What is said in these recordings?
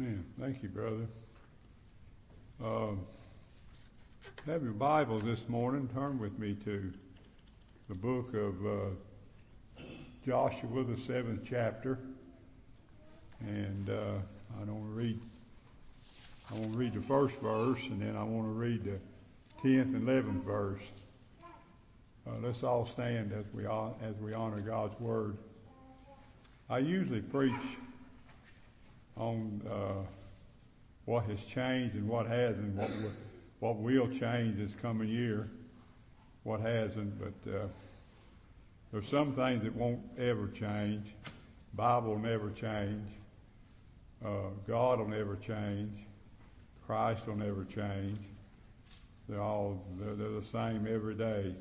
Amen. Thank you, brother. Have your Bibles this morning. Turn with me to the book of Joshua, the 7th chapter. And I want to read the first verse, and then I want to read the 10th and 11th verse. Let's all stand as we honor God's Word. I usually preach on what has changed and what hasn't, and what will change this coming year, what hasn't. But there's some things that won't ever change. Bible will never change. God will never change. Christ will never change. They're the same every day.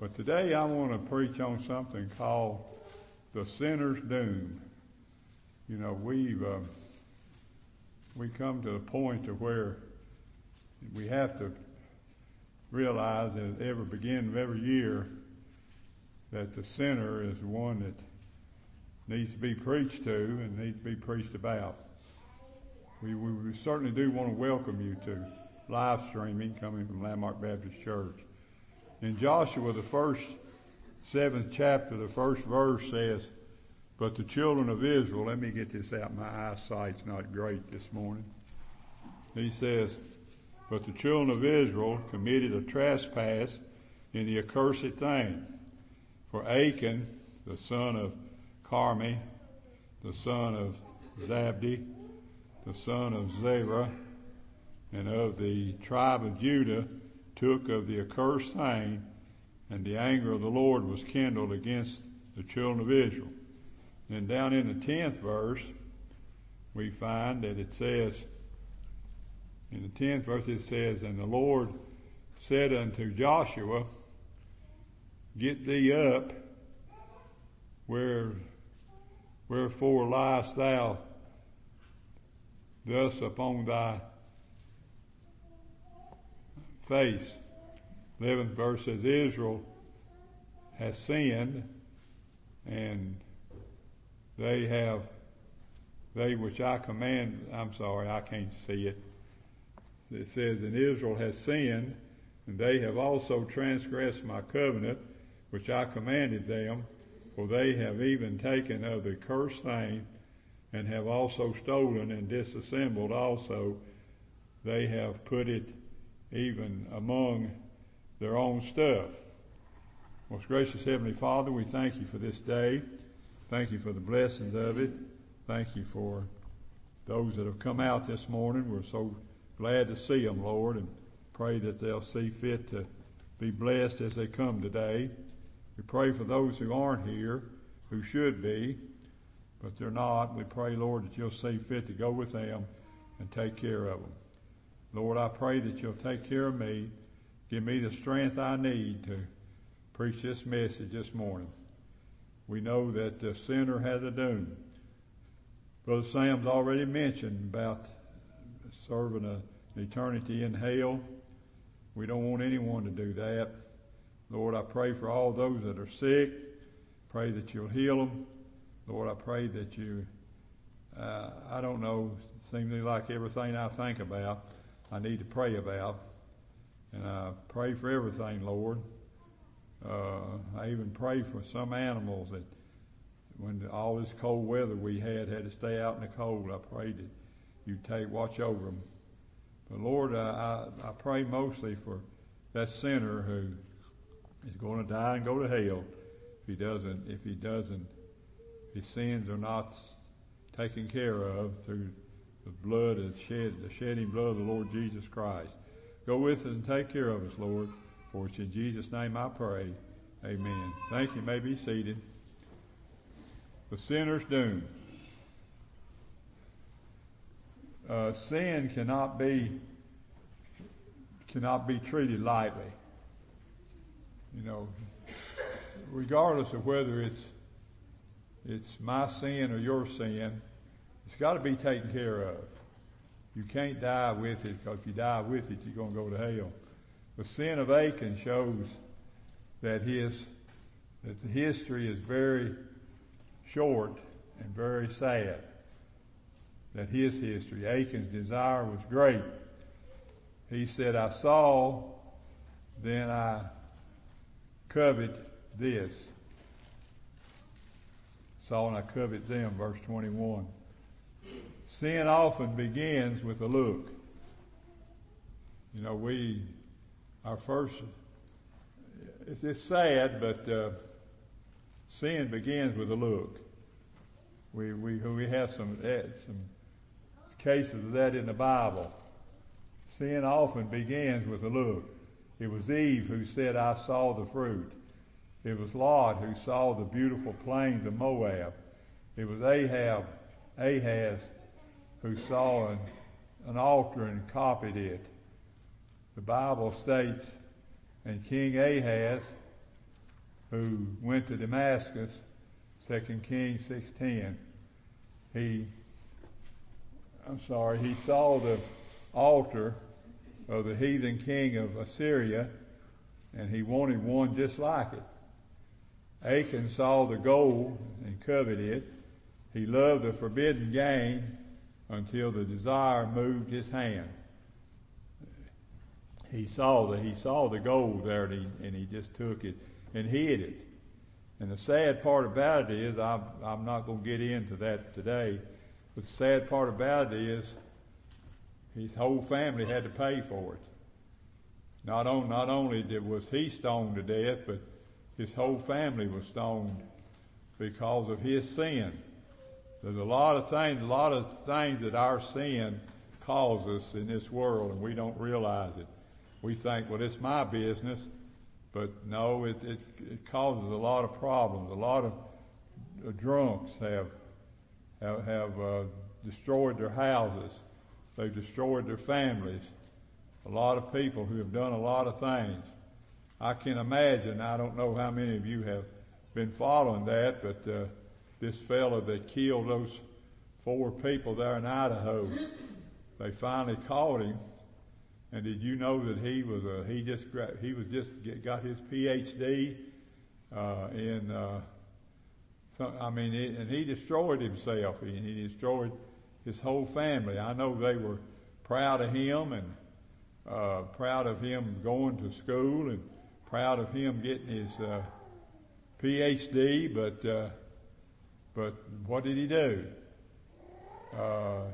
But today I want to preach on something called the sinner's doom. You know, we come to a point to where we have to realize that at every beginning of every year that the sinner is the one that needs to be preached to and needs to be preached about. We certainly do want to welcome you to live streaming coming from Landmark Baptist Church. In Joshua, the 7th chapter, the first verse says, "But the children of Israel," let me get this out, my eyesight's not great this morning. He says, "But the children of Israel committed a trespass in the accursed thing. For Achan, the son of Carmi, the son of Zabdi, the son of Zerah, and of the tribe of Judah, took of the accursed thing, and the anger of the Lord was kindled against the children of Israel." Then down in the 10th verse, we find that it says, in the 10th verse it says, "And the Lord said unto Joshua, Get thee up, wherefore liest thou thus upon thy face?" 11th verse says, "Israel has sinned, and and Israel has sinned, and they have also transgressed my covenant, which I commanded them, for they have even taken of the cursed thing, and have also stolen and disassembled also. They have put it even among their own stuff." Most gracious Heavenly Father, we thank you for this day. Thank you for the blessings of it. Thank you for those that have come out this morning. We're so glad to see them, Lord, and pray that they'll see fit to be blessed as they come today. We pray for those who aren't here, who should be, but they're not. We pray, Lord, that you'll see fit to go with them and take care of them. Lord, I pray that you'll take care of me. Give me the strength I need to preach this message this morning. We know that the sinner has a doom. Brother Sam's already mentioned about serving an eternity in hell. We don't want anyone to do that. Lord, I pray for all those that are sick. Pray that you'll heal them. Lord, I pray that you, I don't know, seems like everything I think about, I need to pray about. And I pray for everything, Lord. I even pray for some animals that when all this cold weather we had to stay out in the cold. I pray that you watch over them. But Lord, I pray mostly for that sinner who is going to die and go to hell if his sins are not taken care of through the blood the shedding blood of the Lord Jesus Christ. Go with us and take care of us, Lord. For it's in Jesus' name I pray. Amen. Thank you. You may be seated. The sinner's doom. Sin cannot be treated lightly. You know, regardless of whether it's my sin or your sin, it's got to be taken care of. You can't die with it, because if you die with it, you're going to go to hell. The sin of Achan shows that the history is very short and very sad. than his history. Achan's desire was great. He said, I saw, then I covet this. Saw and I covet them, verse 21. Sin often begins with a look. You know, it's sad, but sin begins with a look. We have some cases of that in the Bible. Sin often begins with a look. It was Eve who said, I saw the fruit. It was Lot who saw the beautiful plains of Moab. It was Ahaz who saw an altar and copied it. The Bible states, and King Ahaz, who went to Damascus, 2 Kings 6:10, he saw the altar of the heathen king of Assyria, and he wanted one just like it. Achan saw the gold and coveted it. He loved the forbidden gain until the desire moved his hand. He saw the gold there, and he just took it and hid it. And the sad part about it is, I'm not going to get into that today, but the sad part about it is his whole family had to pay for it. Not only was he stoned to death, but his whole family was stoned because of his sin. There's a lot of things that our sin causes us in this world, and we don't realize it. We think, well, it's my business, but no, it causes a lot of problems. A lot of drunks have destroyed their houses. They've destroyed their families. A lot of people who have done a lot of things. I can imagine, I don't know how many of you have been following that, but this fellow that killed those 4 people there in Idaho, they finally caught him. And did you know that he just got his PhD and he destroyed himself, and he destroyed his whole family. I know they were proud of him, and proud of him going to school, and proud of him getting his PhD, but what did he do?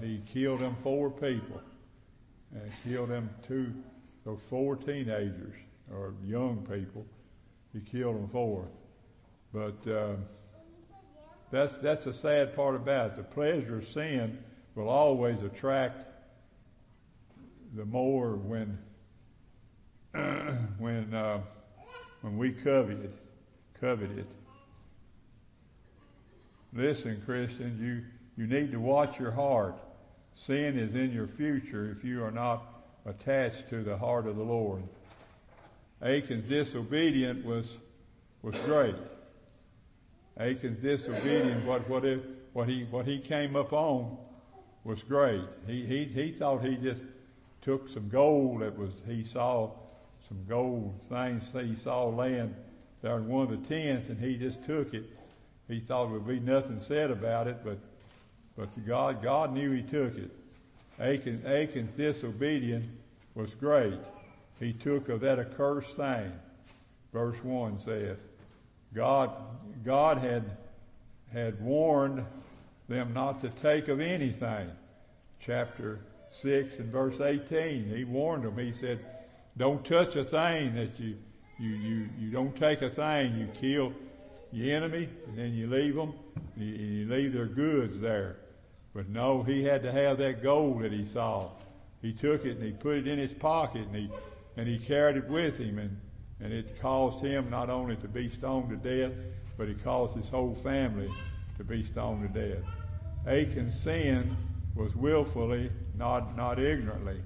He killed them 4 people, and he killed them 4 teenagers or young people. He killed them 4, but that's the sad part about it. The pleasure of sin will always attract the more when we covet it. Listen, Christian, you need to watch your heart. Sin is in your future if you are not attached to the heart of the Lord. Achan's disobedience was great. Achan's disobedience, what he came up on, was great. He thought he just took some gold he saw laying there in one of the tents, and he just took it. He thought there would be nothing said about it, but God knew he took it. Achan's disobedience was great. He took of that accursed thing. Verse 1 says, God had warned them not to take of anything. Chapter 6 and verse 18, he warned them. He said, don't touch a thing that you don't take a thing. You kill your enemy, and then you leave them, and you leave their goods there. But no, he had to have that gold that he saw. He took it and he put it in his pocket, and he carried it with him, and it caused him not only to be stoned to death, but it caused his whole family to be stoned to death. Achan's sin was willfully, not ignorantly.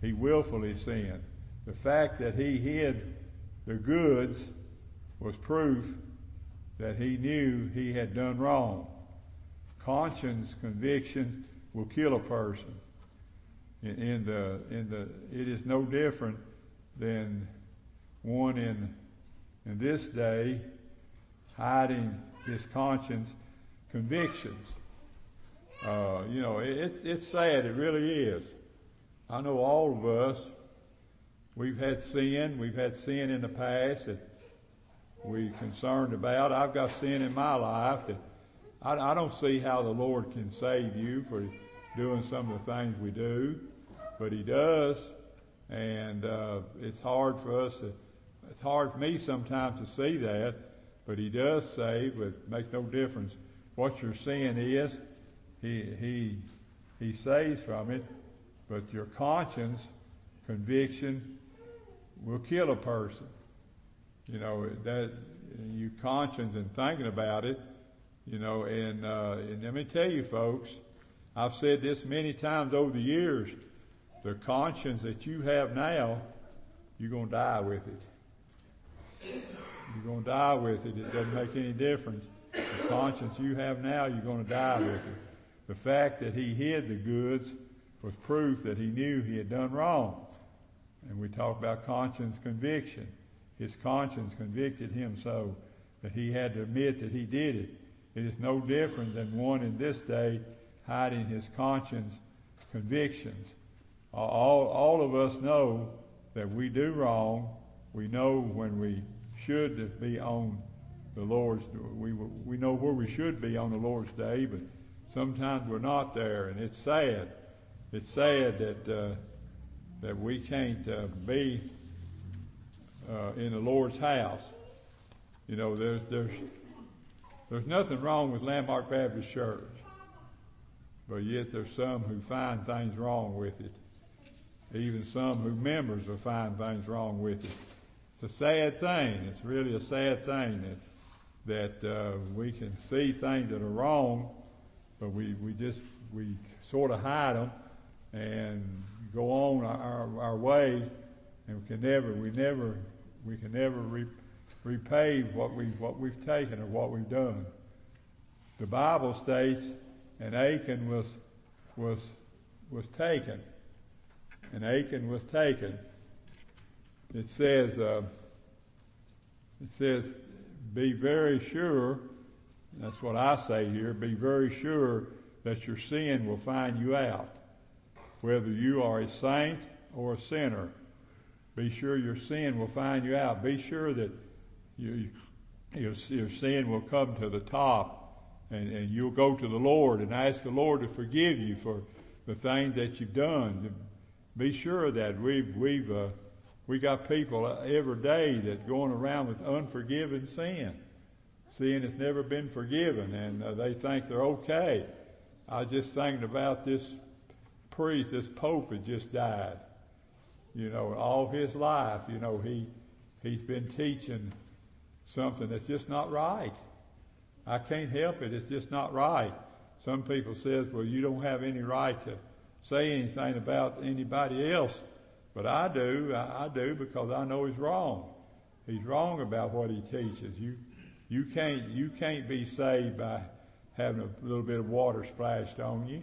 He willfully sinned. The fact that he hid the goods was proof that he knew he had done wrong. Conscience conviction will kill a person. It is no different than one in this day hiding his conscience convictions. It's sad. It really is. I know all of us, we've had sin in the past that we're concerned about. I've got sin in my life that I don't see how the Lord can save you for doing some of the things we do, but He does. And it's hard for me sometimes to see that, but He does save. But it makes no difference what your sin is. He saves from it, but your conscience, conviction, will kill a person. You know, that your conscience and thinking about it, and let me tell you folks, I've said this many times over the years, the conscience that you have now, you're going to die with it. You're going to die with it. It doesn't make any difference. The conscience you have now, you're going to die with it. The fact that he hid the goods was proof that he knew he had done wrong. And we talk about conscience conviction. His conscience convicted him so that he had to admit that he did it. It is no different than one in this day hiding his conscience convictions. All of us know that we do wrong. We know when we should be on the Lord's, we know where we should be on the Lord's day, but sometimes we're not there, and it's sad. It's sad that we can't be in the Lord's house. There's nothing wrong with Landmark Baptist Church, but yet there's some who find things wrong with it. Even some who members will find things wrong with it. It's a sad thing. It's really a sad thing that we can see things that are wrong, but we sort of hide them and go on our way, and we can never repay what we've taken or what we've done. The Bible states, and Achan was taken, and Achan was taken. It says, be very sure. That's what I say here. Be very sure that your sin will find you out, whether you are a saint or a sinner. Be sure your sin will find you out. Be sure that your sin will come to the top, and you'll go to the Lord and ask the Lord to forgive you for the things that you've done. Be sure that we got people every day that going around with unforgiven sin. Sin has never been forgiven, and they think they're okay. I was just thinking about this priest, this pope had just died. All his life, he's been teaching something that's just not right. I can't help it. It's just not right. Some people says, well, you don't have any right to say anything about anybody else. But I do because I know he's wrong. He's wrong about what he teaches. You can't be saved by having a little bit of water splashed on you.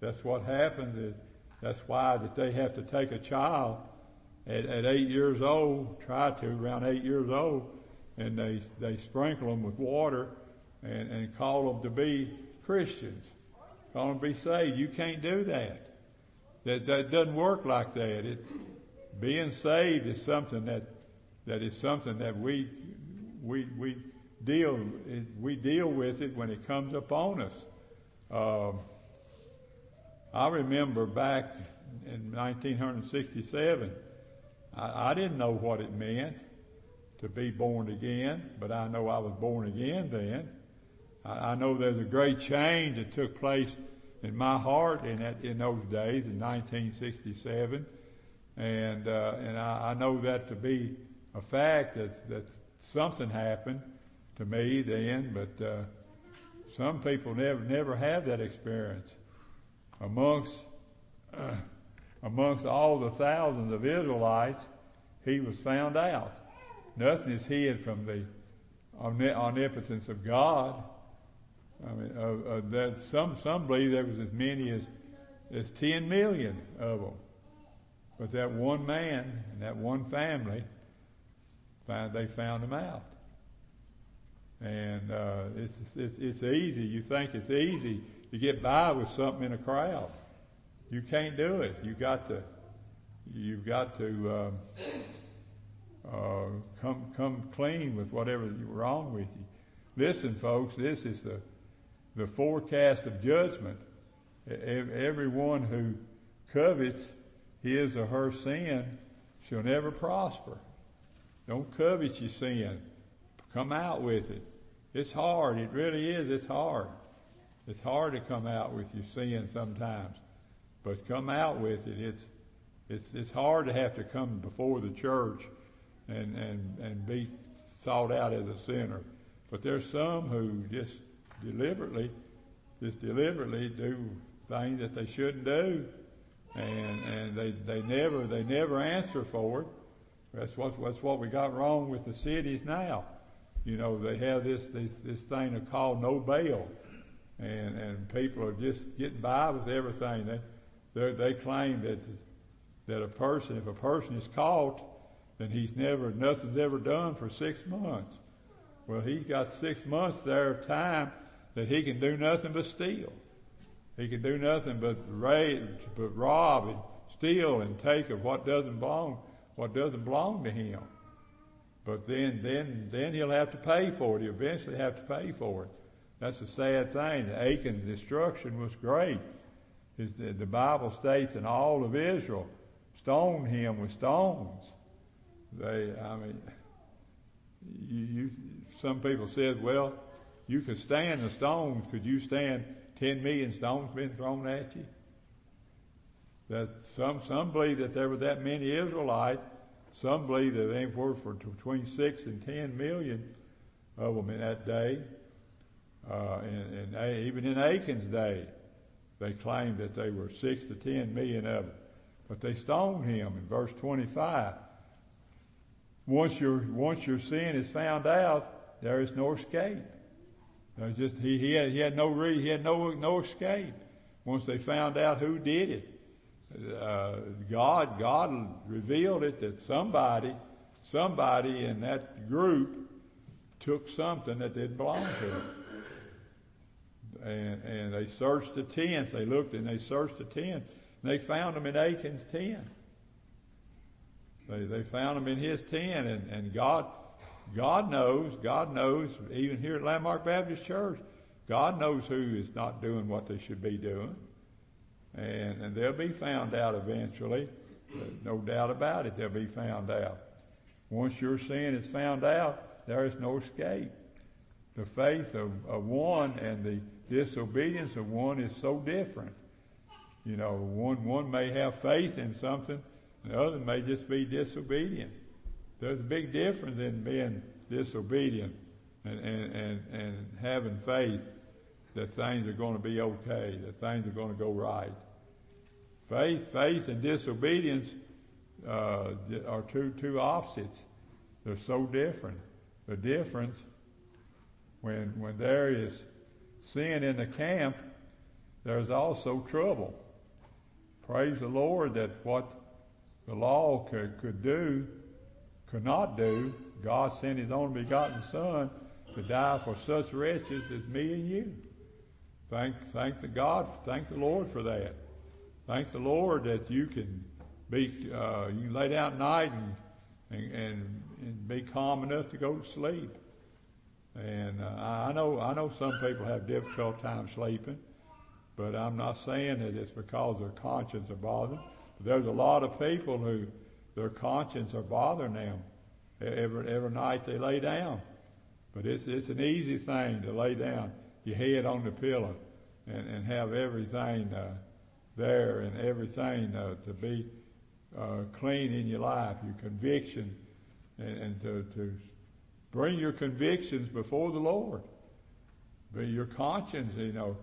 That's what happens. That's why that they have to take a child at 8 years old, around 8 years old, and they sprinkle them with water and call them to be Christians, call them to be saved. You can't do that. That doesn't work like that. Being saved is something that we deal with it when it comes upon us. I remember back in 1967, I didn't know what it meant to be born again, but I know I was born again then. I know there's a great change that took place in my heart in those days in 1967, and I know that to be a fact that something happened to me then, but some people never have that experience. Amongst all the thousands of Israelites, he was found out. Nothing is hid from the omnipotence of God. I mean, that some believe there was as many as 10 million of them, but that one man and that one family, they found them out. And it's easy. You think it's easy. to get by with something in a crowd. You can't do it. You've got to come clean with whatever's wrong with you. Listen, folks, this is the forecast of judgment. Everyone who covets his or her sin shall never prosper. Don't covet your sin. Come out with it. It's hard. It really is. It's hard. It's hard to come out with your sin sometimes, but come out with it. It's hard to have to come before the church and be sought out as a sinner. But there's some who just deliberately do things that they shouldn't do, and they never answer for it. That's what we got wrong with the cities now. You know, they have this thing called no bail, and people are just getting by with everything. They claim that if a person is caught, then nothing's ever done for 6 months. Well, he's got 6 months there of time that he can do nothing but steal. He can do nothing but rob and steal and take of what doesn't belong to him. But then he'll have to pay for it. He'll eventually have to pay for it. That's a sad thing. Achan's destruction was great. The Bible states, and all of Israel stoned him with stones. Some people said, well, you could stand the stones. Could you stand 10 million stones being thrown at you? That some believe that there were that many Israelites. Some believe that they were for between 6 and 10 million of them in that day. And even in Achan's day, they claimed that they were 6 to 10 million of them. But they stoned him in verse 25. Once your sin is found out, there is no escape. There's just he had no escape. Once they found out who did it. God revealed it that somebody in that group took something that didn't belong to them. And they searched the tent. They looked and they searched the tent. And they found them in Achan's tent. They found them in his tent. And God knows, even here at Landmark Baptist Church, God knows who is not doing what they should be doing. And they'll be found out eventually. There's no doubt about it, they'll be found out. Once your sin is found out, there is no escape. The faith of one and the disobedience of one is so different. You know, one may have faith in something, and the other may just be disobedient. There's a big difference in being disobedient and having faith that things are going to be okay, that things are going to go right. Faith and disobedience are two opposites. They're so different. The difference, when there is sin in the camp, there's also trouble. Praise the Lord that what the law could not do, God sent His only begotten Son to die for such wretches as me and you. Thank the Lord for that. Thank the Lord that you can be, you lay down at night and be calm enough to go to sleep. And I know some people have difficult time sleeping, but I'm not saying that it's because their conscience are bothered. But there's a lot of people who their conscience are bothering them every night they lay down. But it's an easy thing to lay down your head on the pillow and have everything there and everything to be clean in your life, your conviction, and to bring your convictions before the Lord. But your conscience, you know,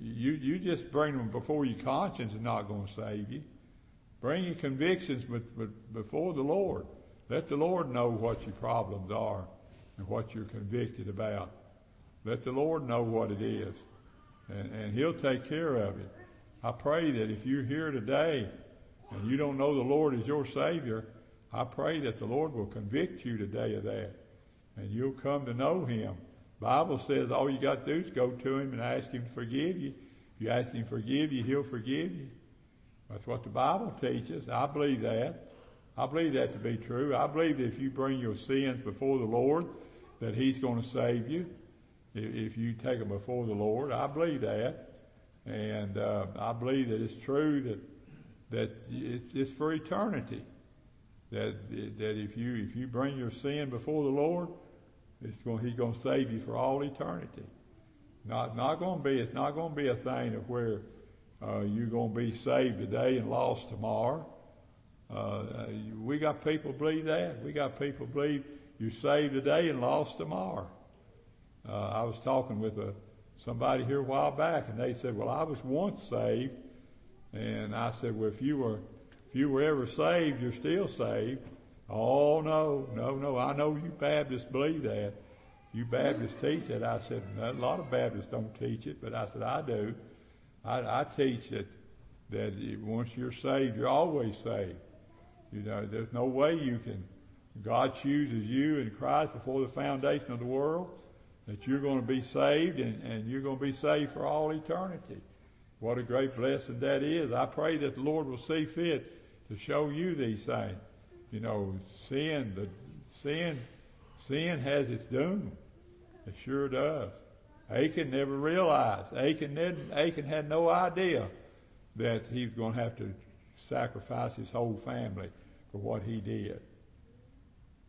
you just bring them before your conscience is not going to save you. Bring your convictions but before the Lord. Let the Lord know what your problems are and what you're convicted about. Let the Lord know what it is, and He'll take care of it. I pray that if you're here today and you don't know the Lord is your Savior, I pray that the Lord will convict you today of that, and you'll come to know Him. The Bible says all you got to do is go to Him and ask Him to forgive you, You ask him to forgive you, he'll forgive you. That's what the Bible teaches. I believe that. I believe that to be true. I believe that if you bring your sins before the Lord, that he's going to save you if you take them before the Lord. I believe that. And I believe that it's true that it's for eternity. That if you bring your sin before the Lord, he's going to save you for all eternity. It's not going to be a thing of where you're going to be saved today and lost tomorrow. We got people believe that. We got people believe you're saved today and lost tomorrow. I was talking with somebody here a while back, and they said, "Well, I was once saved," and I said, "Well, if you were ever saved, you're still saved." "Oh, no. I know you Baptists believe that. You Baptists teach it." I said, "A lot of Baptists don't teach it," but I said, "I do. I teach it that once you're saved, you're always saved. You know, there's no way you can. God chooses you in Christ before the foundation of the world that you're going to be saved, and you're going to be saved for all eternity." What a great blessing that is. I pray that the Lord will see fit to show you these things. You know, sin has its doom. It sure does. Achan never realized. Achan had no idea that he was going to have to sacrifice his whole family for what he did.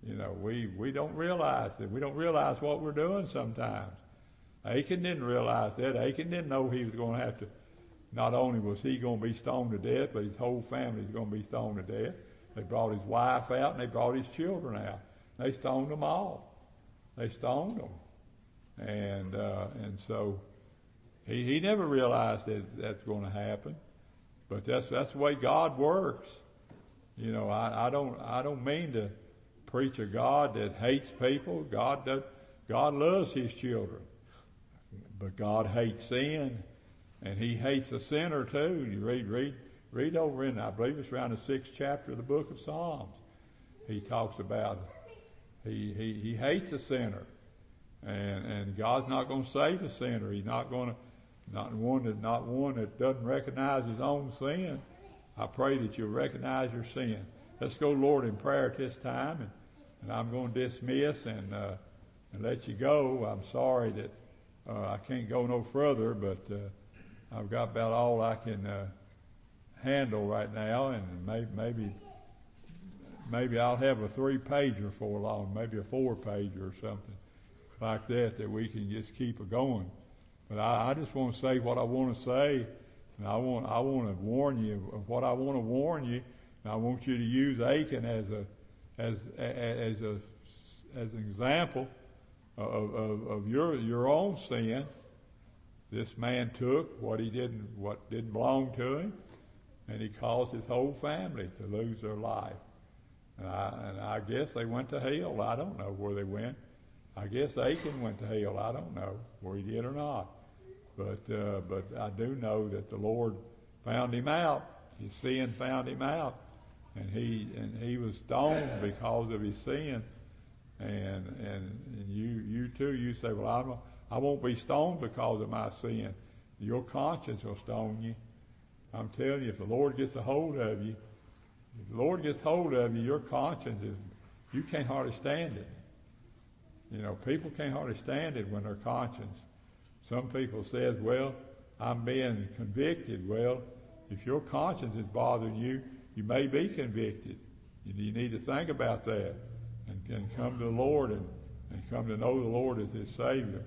You know, we don't realize that. We don't realize what we're doing sometimes. Achan didn't realize that. Achan didn't know he was going to have to, not only was he going to be stoned to death, but his whole family was going to be stoned to death. They brought his wife out, and they brought his children out. They stoned them all. They stoned them. And so he never realized that that's going to happen. But that's the way God works. You know, I don't mean to preach a God that hates people. God loves his children. But God hates sin, and he hates a sinner too. You read over in, I believe it's around the 6th chapter of the book of Psalms. He talks about he hates a sinner, and God's not going to save a sinner. He's not going to, not one that doesn't recognize his own sin. I pray that you'll recognize your sin. Let's go, Lord, in prayer at this time, and I'm going to dismiss and let you go. I'm sorry that I can't go no further, but I've got about all I can handle right now, and maybe I'll have a 3-pager for long, maybe a 4-pager or something like that we can just keep it going. But I just want to say what I want to say, and I want to warn you of what I want to warn you, and I want you to use Achan as an example of your own sin. This man took what didn't belong to him, and he caused his whole family to lose their life. And I guess they went to hell. I don't know where they went. I guess Achan went to hell. I don't know where he did or not. But I do know that the Lord found him out. His sin found him out, and he was stoned because of his sin. And you too, you say, "Well, I won't be stoned because of my sin." Your conscience will stone you. I'm telling you, if the Lord gets a hold of you, your conscience you can't hardly stand it. You know, people can't hardly stand it when their conscience. Some people says, "Well, I'm being convicted." Well, if your conscience is bothering you, you may be convicted. You need to think about that. And come to the Lord and come to know the Lord as his Savior.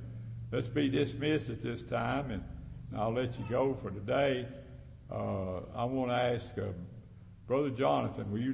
Let's be dismissed at this time, and I'll let you go for today. I want to ask Brother Jonathan, will you